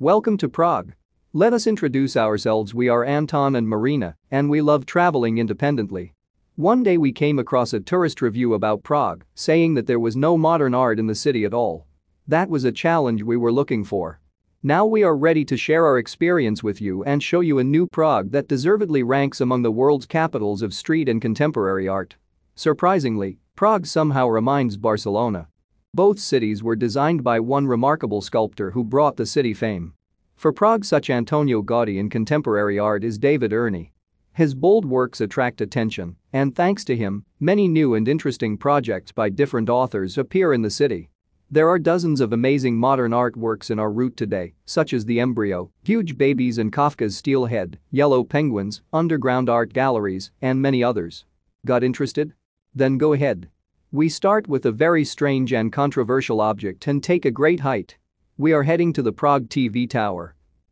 Welcome to Prague. Let us introduce ourselves. We are Anton and Marina, and we love traveling independently. One day we came across a tourist review about Prague, saying that there was no modern art in the city at all. That was a challenge we were looking for. Now we are ready to share our experience with you and show you a new Prague that deservedly ranks among the world's capitals of street and contemporary art. Surprisingly, Prague somehow reminds Barcelona. Both cities were designed by one remarkable sculptor who brought the city fame. For Prague, such Antonio Gaudi in contemporary art is David Ernie. His bold works attract attention, and thanks to him, many new and interesting projects by different authors appear in the city. There are dozens of amazing modern artworks in our route today, such as the Embryo, huge babies and Kafka's Steelhead, yellow penguins, underground art galleries, and many others. Got interested? Then go ahead. We start with a very strange and controversial object and take a great height. We are heading to the Prague TV Tower,